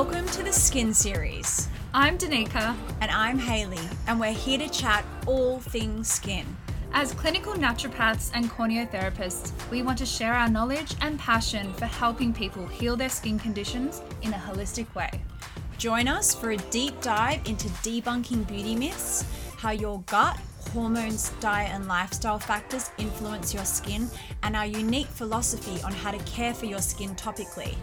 Welcome to the Skin Series. I'm Danika. And I'm Hayley, and we're here to chat all things skin. As clinical naturopaths and corneotherapists, we want to share our knowledge and passion for helping people heal their skin conditions in a holistic way. Join us for a deep dive into debunking beauty myths, how your gut, hormones, diet and lifestyle factors influence your skin, and our unique philosophy on how to care for your skin topically.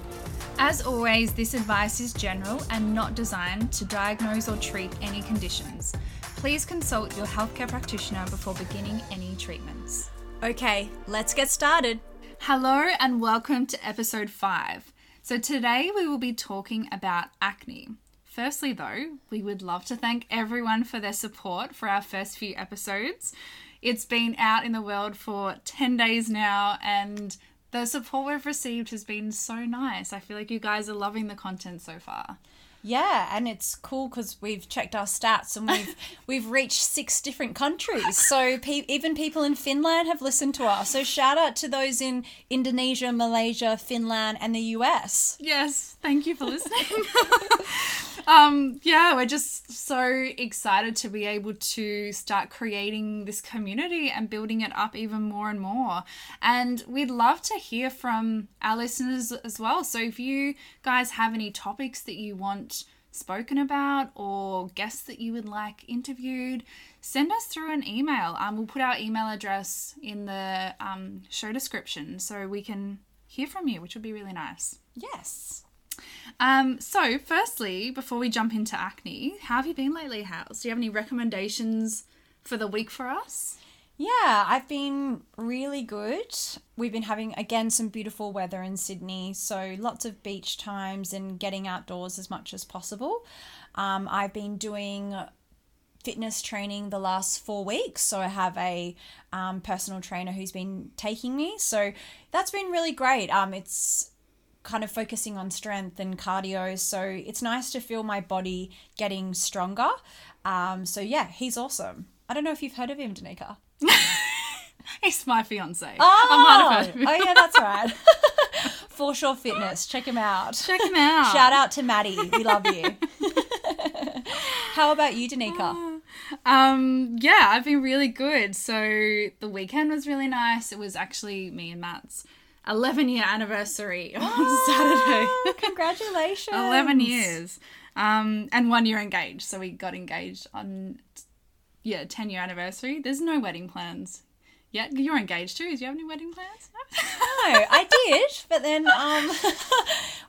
As always, this advice is general and not designed to diagnose or treat any conditions. Please consult your healthcare practitioner before beginning any treatments. Okay, let's get started. Hello and welcome to episode 5. So today we will be talking about acne. Firstly though, we would love to thank everyone for their support for our first few episodes. It's been out in the world for 10 days now, and the support we've received has been so nice. I feel like you guys are loving the content so far. Yeah, and it's cool because we've checked our stats and we've reached 6 different countries. So even people in Finland have listened to us. So shout out to those in Indonesia, Malaysia, Finland, and the US. Yes, thank you for listening. We're just so excited to be able to start creating this community and building it up even more and more. And we'd love to hear from our listeners as well. So if you guys have any topics that you want spoken about or guests that you would like interviewed, send us through an email. We'll put our email address in the show description so we can hear from you, which would be really nice. Yes. So firstly, before we jump into acne, how have you been lately, House? Do you have any recommendations for the week for us? Yeah, I've been really good. We've been having, again, some beautiful weather in Sydney, so lots of beach times and getting outdoors as much as possible. I've been doing fitness training the last 4 weeks, so I have a personal trainer who's been taking me, so that's been really great. It's kind of focusing on strength and cardio, so it's nice to feel my body getting stronger. So yeah, he's awesome. I don't know if you've heard of him, Danika. He's my fiance. Oh, I might have heard of him. Oh yeah, that's right. Foreshore Fitness, check him out. Shout out to Maddie, we love you. How about you, Danika? Yeah, I've been really good. So the weekend was really nice. It was actually me and Matt's 11-year anniversary on Saturday. Congratulations. 11 years. And 1 year engaged. So we got engaged on, 10-year anniversary. There's no wedding plans yet. You're engaged too. Do you have any wedding plans? No, I did. But then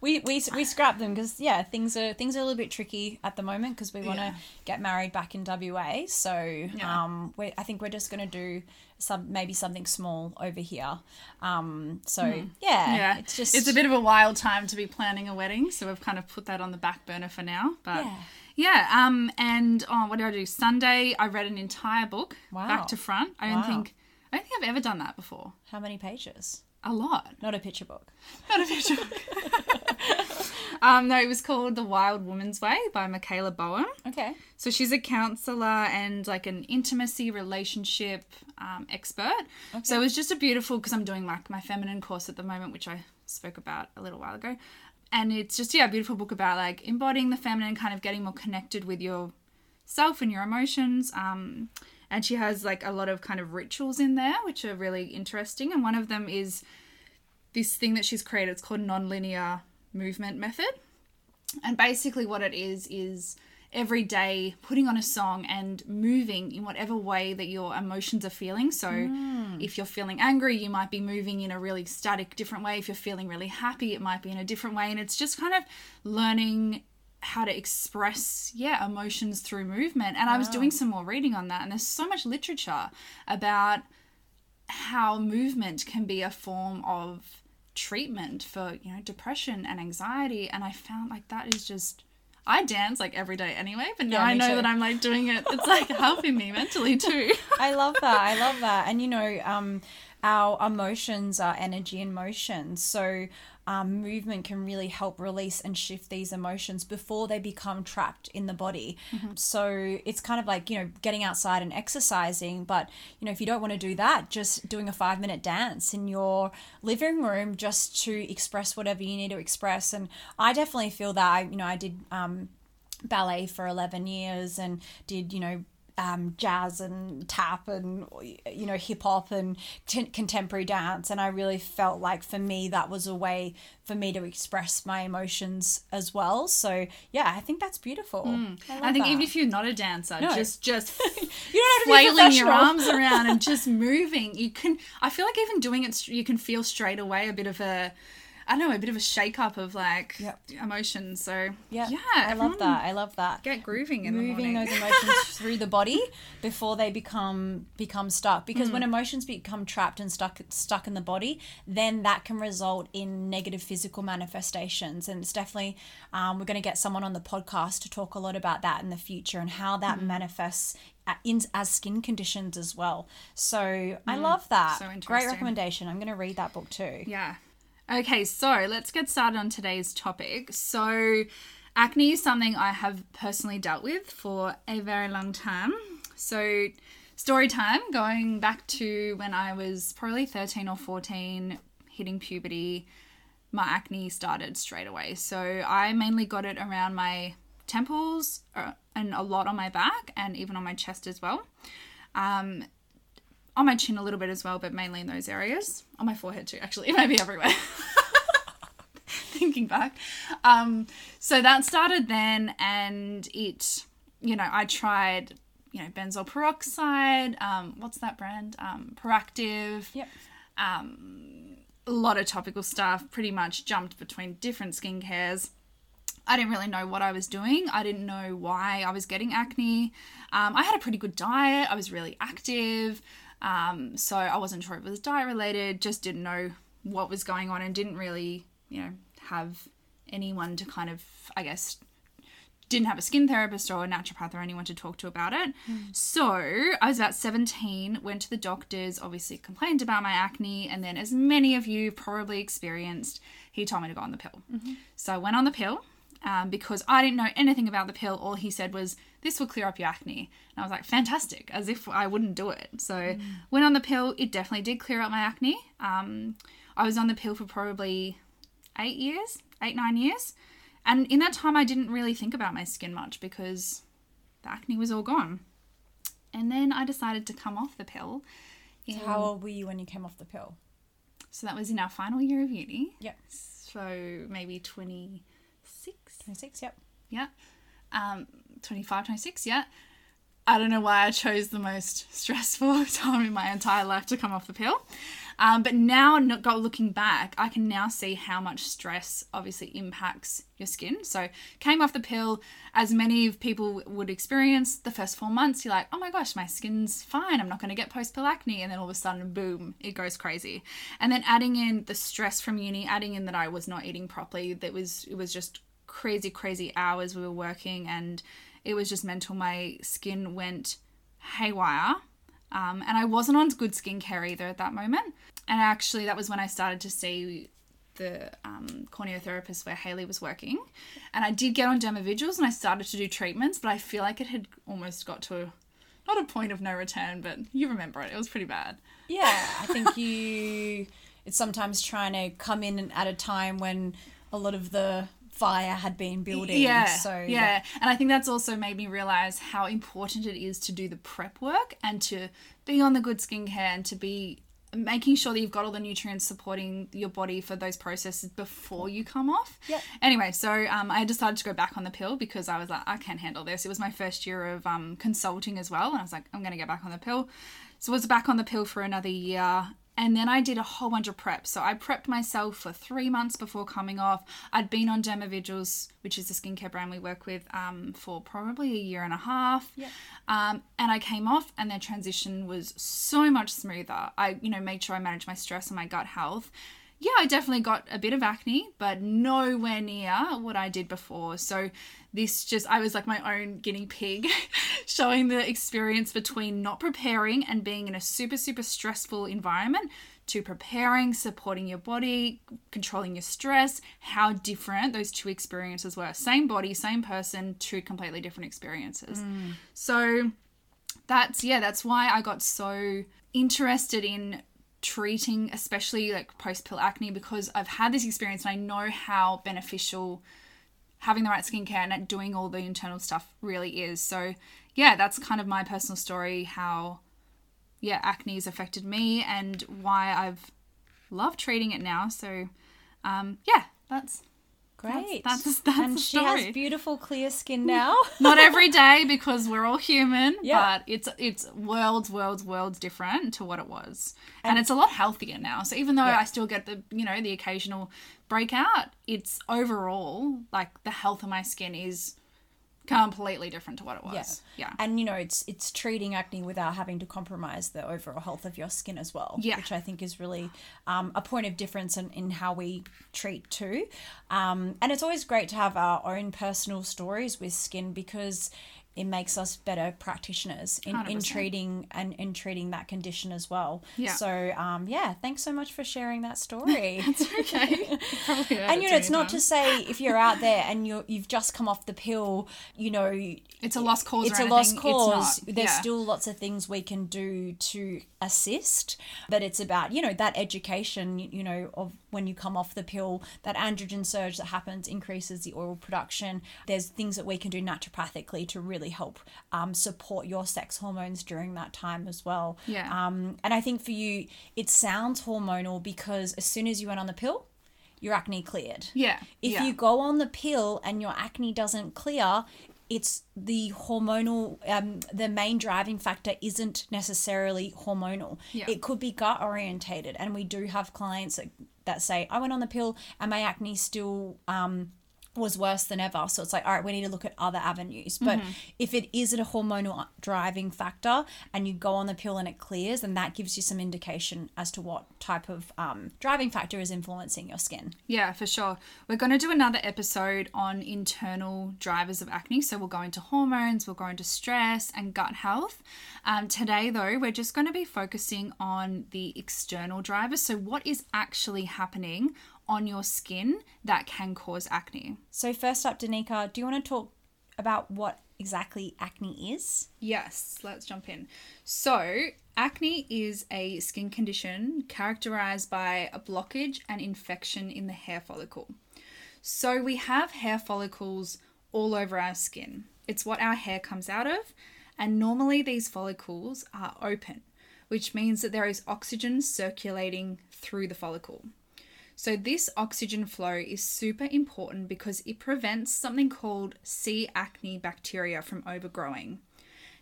we scrapped them because, things are a little bit tricky at the moment because we want to get married back in WA. So I think we're just going to do something small over here. It's a bit of a wild time to be planning a wedding, so we've kind of put that on the back burner for now. But what did I do? Sunday I read an entire book back to front. I don't think I've ever done that before. How many pages? A lot. Not a picture book. No, it was called The Wild Woman's Way by Michaela Boehm. Okay. So she's a counsellor and like an intimacy relationship expert. Okay. So it was just a beautiful, because I'm doing like my feminine course at the moment, which I spoke about a little while ago. And it's just, a beautiful book about like embodying the feminine, kind of getting more connected with yourself and your emotions. And she has like a lot of kind of rituals in there, which are really interesting. And one of them is this thing that she's created. It's called Non-Linear Movement Method. And basically what it is every day putting on a song and moving in whatever way that your emotions are feeling. So if you're feeling angry, you might be moving in a really static, different way. If you're feeling really happy, it might be in a different way. And it's just kind of learning how to express emotions through movement. And I was doing some more reading on that, and there's so much literature about how movement can be a form of treatment for depression and anxiety. And I found like that is just, I dance like every day anyway, but now I know that I'm like doing it, it's like helping me mentally too. I love that. And our emotions are energy in motion, so movement can really help release and shift these emotions before they become trapped in the body. Mm-hmm. So it's kind of like, you know, getting outside and exercising, but, you know, if you don't want to do that, just doing a 5-minute dance in your living room just to express whatever you need to express. And I definitely feel that I did ballet for 11 years and did, jazz and tap and, hip hop and contemporary dance. And I really felt like for me, that was a way for me to express my emotions as well. So yeah, I think that's beautiful. Mm. I think that. Even if you're not a dancer, just you don't have to be flailing your arms around and just moving. I feel like even doing it, you can feel straight away a bit of a shake up of emotions. So yeah, I love that. Get grooving in the morning. Moving those emotions through the body before they become stuck. Because when emotions become trapped and stuck in the body, then that can result in negative physical manifestations. And it's definitely, we're going to get someone on the podcast to talk a lot about that in the future and how that manifests as skin conditions as well. So I love that. So interesting. Great recommendation. I'm going to read that book too. Yeah. Okay, so let's get started on today's topic. So acne is something I have personally dealt with for a very long time. So story time, going back to when I was probably 13 or 14, hitting puberty, my acne started straight away. So I mainly got it around my temples and a lot on my back and even on my chest as well. On my chin a little bit as well, but mainly in those areas. On my forehead too, actually. It may be everywhere. Thinking back. So that started then, and it, I tried, benzoyl peroxide. What's that brand? Proactive. Yep. A lot of topical stuff. Pretty much jumped between different skincares. I didn't really know what I was doing. I didn't know why I was getting acne. I had a pretty good diet. I was really active. So I wasn't sure if it was diet related, just didn't know what was going on and didn't really, have anyone to kind of, didn't have a skin therapist or a naturopath or anyone to talk to about it. Mm. So I was about 17, went to the doctors, obviously complained about my acne. And then as many of you probably experienced, he told me to go on the pill. Mm-hmm. So I went on the pill. Because I didn't know anything about the pill. All he said was, this will clear up your acne. And I was like, fantastic, as if I wouldn't do it. So went on the pill. It definitely did clear up my acne. I was on the pill for probably 9 years. And in that time, I didn't really think about my skin much because the acne was all gone. And then I decided to come off the pill. So how old were you when you came off the pill? So that was in our final year of uni. Yep. So maybe 26, yep. Yeah. 25, 26, yeah. I don't know why I chose the most stressful time in my entire life to come off the pill. But now, looking back, I can now see how much stress obviously impacts your skin. So came off the pill, as many people would experience, the first 4 months, you're like, oh my gosh, my skin's fine. I'm not going to get post-pill acne. And then all of a sudden, boom, it goes crazy. And then adding in the stress from uni, adding in that I was not eating properly, it was just crazy hours we were working, and it was just mental. My skin went haywire, and I wasn't on good skincare either at that moment. And actually that was when I started to see the corneotherapist where Hayley was working, and I did get on Dermaviduals and I started to do treatments, but I feel like it had almost got to not a point of no return, but you remember it was pretty bad. Yeah. I think it's sometimes trying to come in at a time when a lot of the fire had been building. Yeah. And I think that's also made me realize how important it is to do the prep work and to be on the good skincare and to be making sure that you've got all the nutrients supporting your body for those processes before you come off. Yeah. Anyway, so I decided to go back on the pill because I was like, I can't handle this. It was my first year of consulting as well, and I was like, I'm going to get back on the pill. So I was back on the pill for another year. And then I did a whole bunch of prep. So I prepped myself for 3 months before coming off. I'd been on Dermaviduals, which is the skincare brand we work with, for probably 1.5 years. Yep. And I came off and their transition was so much smoother. I made sure I managed my stress and my gut health. yeah, I definitely got a bit of acne, but nowhere near what I did before. So this just, I was like my own guinea pig showing the experience between not preparing and being in a super, super stressful environment to preparing, supporting your body, controlling your stress, how different those two experiences were. Same body, same person, two completely different experiences. Mm. So that's why I got so interested in treating, especially like post-pill acne, because I've had this experience and I know how beneficial having the right skincare and doing all the internal stuff really is. So yeah, that's kind of my personal story, how acne has affected me and why I've loved treating it now. So that's great. That's and the story. She has beautiful clear skin now. Not every day, because we're all human, yeah. But it's worlds different to what it was. And it's a lot healthier now. So even though I still get the occasional breakout, it's overall like the health of my skin is completely different to what it was. Yeah. And it's treating acne without having to compromise the overall health of your skin as well. Yeah. Which I think is really a point of difference in how we treat too. And it's always great to have our own personal stories with skin, because it makes us better practitioners in treating and in treating that condition as well. Yeah. So, thanks so much for sharing that story. That's okay. And it's not to say if you're out there and you've just come off the pill, it's a lost cause. It's a lost cause. There's still lots of things we can do to assist, but it's about that education. Of when you come off the pill, that androgen surge that happens increases the oil production. There's things that we can do naturopathically to really help support your sex hormones during that time as well. Yeah. And I think for you, it sounds hormonal because as soon as you went on the pill, your acne cleared. Yeah. If you go on the pill and your acne doesn't clear, it's the hormonal, the main driving factor isn't necessarily hormonal. Yeah. It could be gut orientated. And we do have clients that say, I went on the pill and my acne still was worse than ever. So it's like, all right, we need to look at other avenues. But if it is a hormonal driving factor and you go on the pill and it clears, then that gives you some indication as to what type of driving factor is influencing your skin. Yeah, for sure. We're going to do another episode on internal drivers of acne. So we'll go into hormones, we'll go into stress and gut health. Today, though, we're just going to be focusing on the external drivers. So what is actually happening on your skin that can cause acne. So first up, Danika, do you want to talk about what exactly acne is? Yes, let's jump in. So acne is a skin condition characterized by a blockage and infection in the hair follicle. So we have hair follicles all over our skin. It's what our hair comes out of, and normally these follicles are open, which means that there is oxygen circulating through the follicle. So this oxygen flow is super important because it prevents something called C acne bacteria from overgrowing.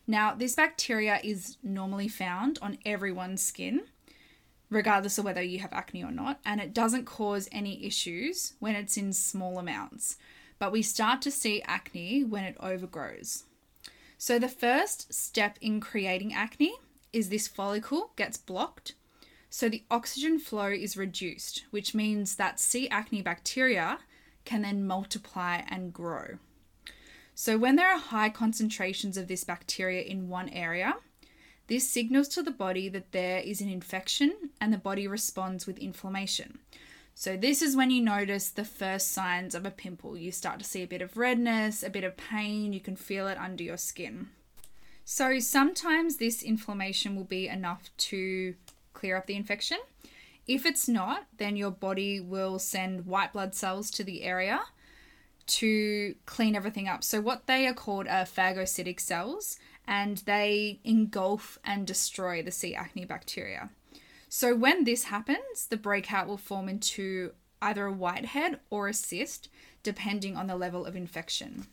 Now, this bacteria is normally found on everyone's skin, regardless of whether you have acne or not, and it doesn't cause any issues when it's in small amounts. But we start to see acne when it overgrows. So the first step in creating acne is this follicle gets blocked. So the oxygen flow is reduced, which means that C. acne bacteria can then multiply and grow. So when there are high concentrations of this bacteria in one area, this signals to the body that there is an infection and the body responds with inflammation. So this is when you notice the first signs of a pimple. You start to see a bit of redness, a bit of pain. You can feel it under your skin. So sometimes this inflammation will be enough to clear up the infection. If it's not, then your body will send white blood cells to the area to clean everything up. So what they are called are phagocytic cells, and they engulf and destroy the C. acne bacteria. So when this happens, the breakout will form into either a whitehead or a cyst, depending on the level of infection.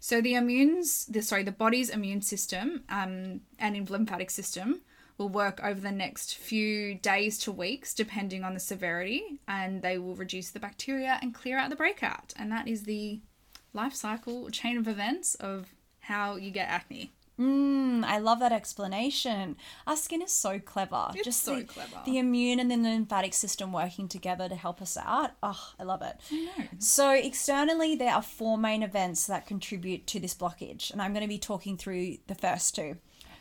So the body's immune system and lymphatic system will work over the next few days to weeks, depending on the severity, and they will reduce the bacteria and clear out the breakout. And that is the life cycle chain of events of how you get acne. I love that explanation. Our skin is so clever. It's just so clever. The immune and then the lymphatic system working together to help us out. Oh, I love it. I know. So externally, there are four main events that contribute to this blockage, and I'm going to be talking through the first two.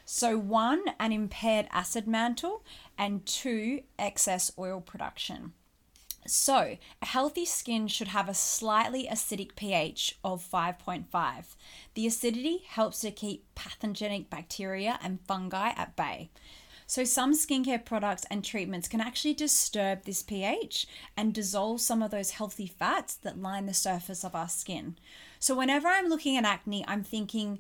So one, an impaired acid mantle, and two, excess oil production. So a healthy skin should have a slightly acidic pH of 5.5. The acidity helps to keep pathogenic bacteria and fungi at bay. So some skincare products and treatments can actually disturb this pH and dissolve some of those healthy fats that line the surface of our skin. So whenever I'm looking at acne, I'm thinking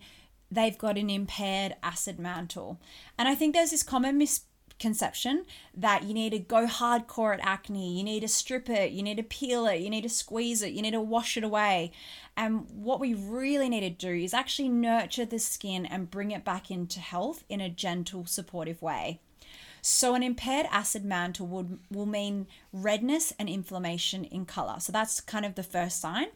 they've got an impaired acid mantle. And I think there's this common misconception that you need to go hardcore at acne, you need to strip it, you need to peel it, you need to squeeze it, you need to wash it away. And what we really need to do is actually nurture the skin and bring it back into health in a gentle, supportive way. So an impaired acid mantle will mean redness and inflammation in color. So that's kind of the first sign.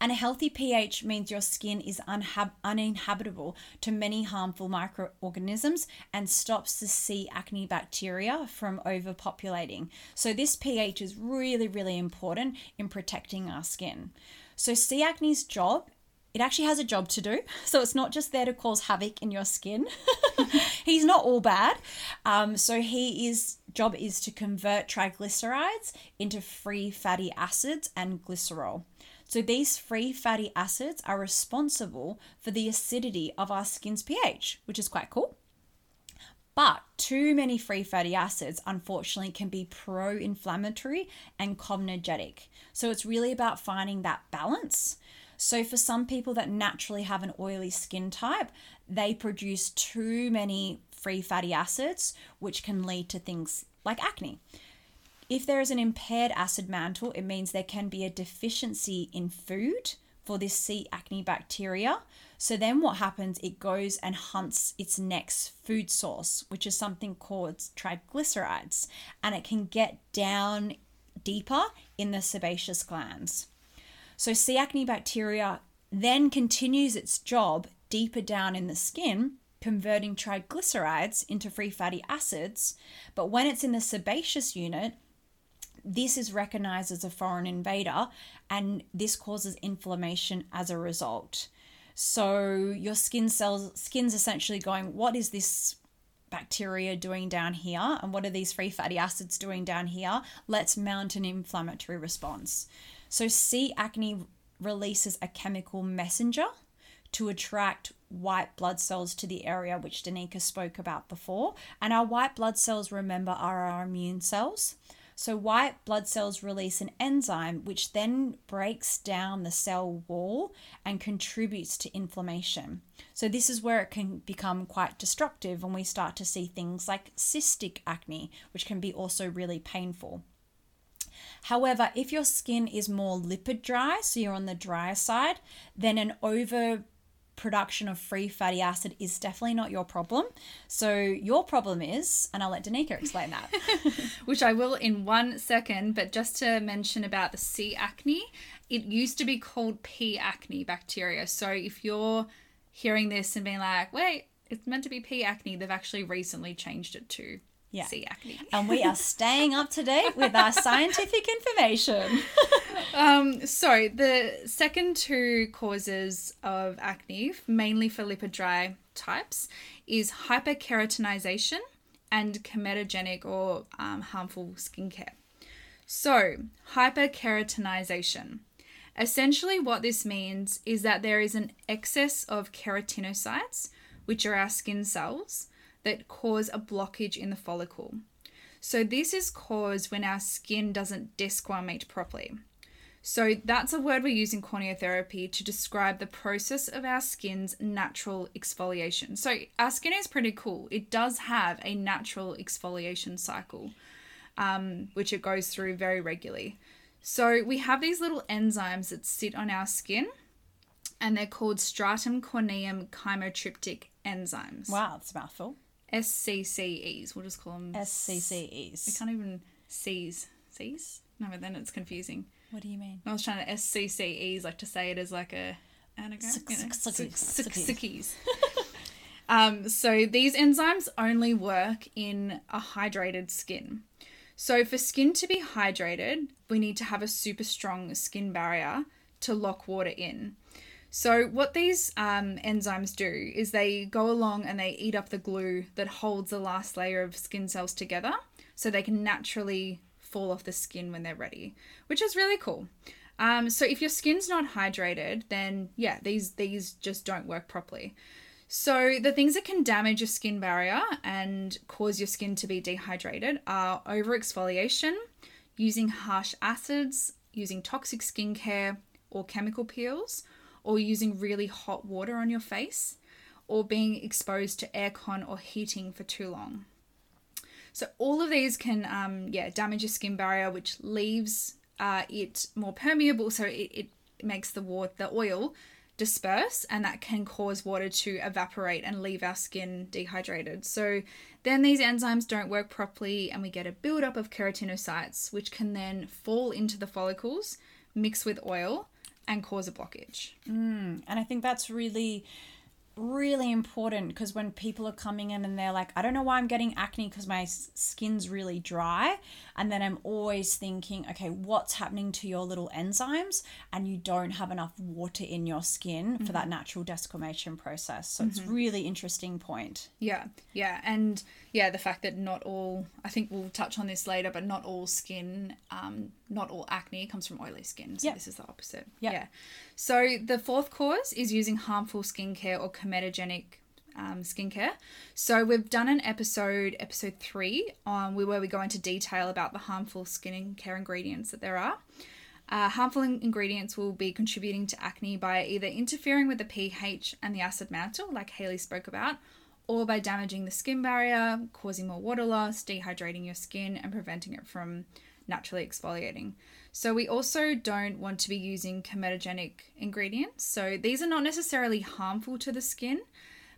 And a healthy pH means your skin is uninhabitable to many harmful microorganisms and stops the C acne bacteria from overpopulating. So this pH is really, really important in protecting our skin. So C acne's job, it actually has a job to do. So it's not just there to cause havoc in your skin. He's not all bad. So his job is to convert triglycerides into free fatty acids and glycerol. So these free fatty acids are responsible for the acidity of our skin's pH, which is quite cool. But too many free fatty acids, unfortunately, can be pro-inflammatory and comedogenic. So it's really about finding that balance. So for some people that naturally have an oily skin type, they produce too many free fatty acids, which can lead to things like acne. If there is an impaired acid mantle, it means there can be a deficiency in food for this C acne bacteria. So then what happens, it goes and hunts its next food source, which is something called triglycerides, and it can get down deeper in the sebaceous glands. So C acne bacteria then continues its job deeper down in the skin, converting triglycerides into free fatty acids. But when it's in the sebaceous unit, this is recognized as a foreign invader, and this causes inflammation as a result. So your skin's essentially going, what is this bacteria doing down here? And what are these free fatty acids doing down here? Let's mount an inflammatory response. So C acne releases a chemical messenger to attract white blood cells to the area, which Danika spoke about before. And our white blood cells, remember, are our immune cells. So white blood cells release an enzyme which then breaks down the cell wall and contributes to inflammation. So this is where it can become quite destructive, and we start to see things like cystic acne, which can be also really painful. However, if your skin is more lipid dry, so you're on the dry side, then an overproduction of free fatty acid is definitely not your problem. So your problem is, and I'll let Danika explain that. Which I will in 1 second, but just to mention about the C acne, it used to be called P acne bacteria. So if you're hearing this and being like, wait, it's meant to be P acne, they've actually recently changed it to C acne. And we are staying up to date with our scientific information. So the second two causes of acne, mainly for lipid dry types, is hyperkeratinization and comedogenic or harmful skincare. So hyperkeratinization. Essentially what this means is that there is an excess of keratinocytes, which are our skin cells, that cause a blockage in the follicle. So this is caused when our skin doesn't desquamate properly. So that's a word we use in corneotherapy to describe the process of our skin's natural exfoliation. So our skin is pretty cool. It does have a natural exfoliation cycle, which it goes through very regularly. So we have these little enzymes that sit on our skin, and they're called stratum corneum chymotryptic enzymes. Wow, that's a mouthful. SCCEs. We'll just call them SCCEs. We can't even C's? No, but then it's confusing. What do you mean? I was trying to SCCEs, like to say it as like a anagram. Sickies. So these enzymes only work in a hydrated skin. So for skin to be hydrated, we need to have a super strong skin barrier to lock water in. So what these enzymes do is they go along and they eat up the glue that holds the last layer of skin cells together, so they can naturally fall off the skin when they're ready, which is really cool. So if your skin's not hydrated, then yeah, these just don't work properly. So the things that can damage your skin barrier and cause your skin to be dehydrated are overexfoliation, using harsh acids, using toxic skincare or chemical peels, or using really hot water on your face, or being exposed to aircon or heating for too long. So all of these can damage your skin barrier, which leaves it more permeable, so it makes the oil disperse, and that can cause water to evaporate and leave our skin dehydrated. So then these enzymes don't work properly and we get a buildup of keratinocytes, which can then fall into the follicles, mix with oil, and cause a blockage. And I think that's really, really important, because when people are coming in and they're like, I don't know why I'm getting acne because my skin's really dry, and then I'm always thinking, okay, what's happening to your little enzymes, and you don't have enough water in your skin for that natural desquamation process. So it's really interesting point. The fact that not all, I think we'll touch on this later, but not all skin, not all acne comes from oily skin, so this is the opposite. So the fourth cause is using harmful skincare or comedogenic skincare. So we've done an episode 3, where we go into detail about the harmful skincare ingredients that there are. Harmful ingredients will be contributing to acne by either interfering with the pH and the acid mantle, like Hayley spoke about, or by damaging the skin barrier, causing more water loss, dehydrating your skin, and preventing it from naturally exfoliating. So we also don't want to be using comedogenic ingredients. So these are not necessarily harmful to the skin,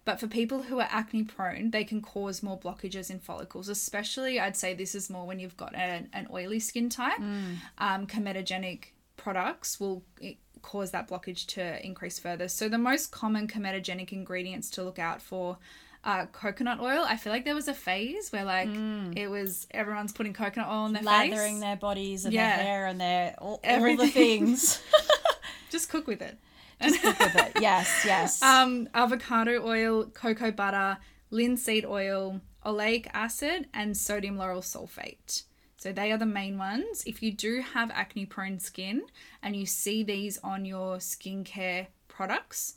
but for people who are acne prone, they can cause more blockages in follicles, especially I'd say this is more when you've got an oily skin type. Comedogenic products will cause that blockage to increase further. So the most common comedogenic ingredients to look out for, coconut oil. I feel like there was a phase where it was everyone's putting coconut oil on their face. Lathering their bodies and their hair and their all the things. Just cook with it. Just cook with it. Yes. Avocado oil, cocoa butter, linseed oil, oleic acid, and sodium lauryl sulfate. So they are the main ones. If you do have acne prone skin and you see these on your skincare products,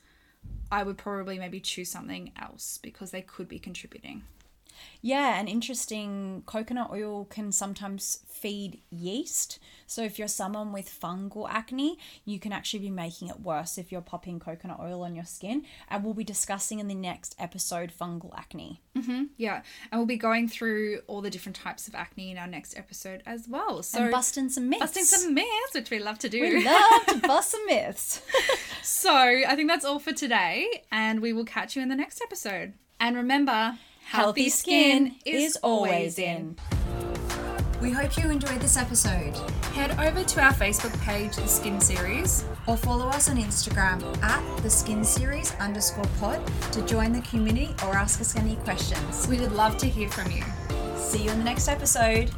I would probably maybe choose something else because they could be contributing. Yeah, and interesting, coconut oil can sometimes feed yeast. So if you're someone with fungal acne, you can actually be making it worse if you're popping coconut oil on your skin. And we'll be discussing in the next episode fungal acne. And we'll be going through all the different types of acne in our next episode as well. So and busting some myths. Which we love to do. We love to bust some myths. So I think that's all for today, and we will catch you in the next episode. And remember, healthy skin is always in. We hope you enjoyed this episode. Head over to our Facebook page, The Skin Series, or follow us on Instagram @theskinseries_pod to join the community or ask us any questions. We would love to hear from you. See you in the next episode.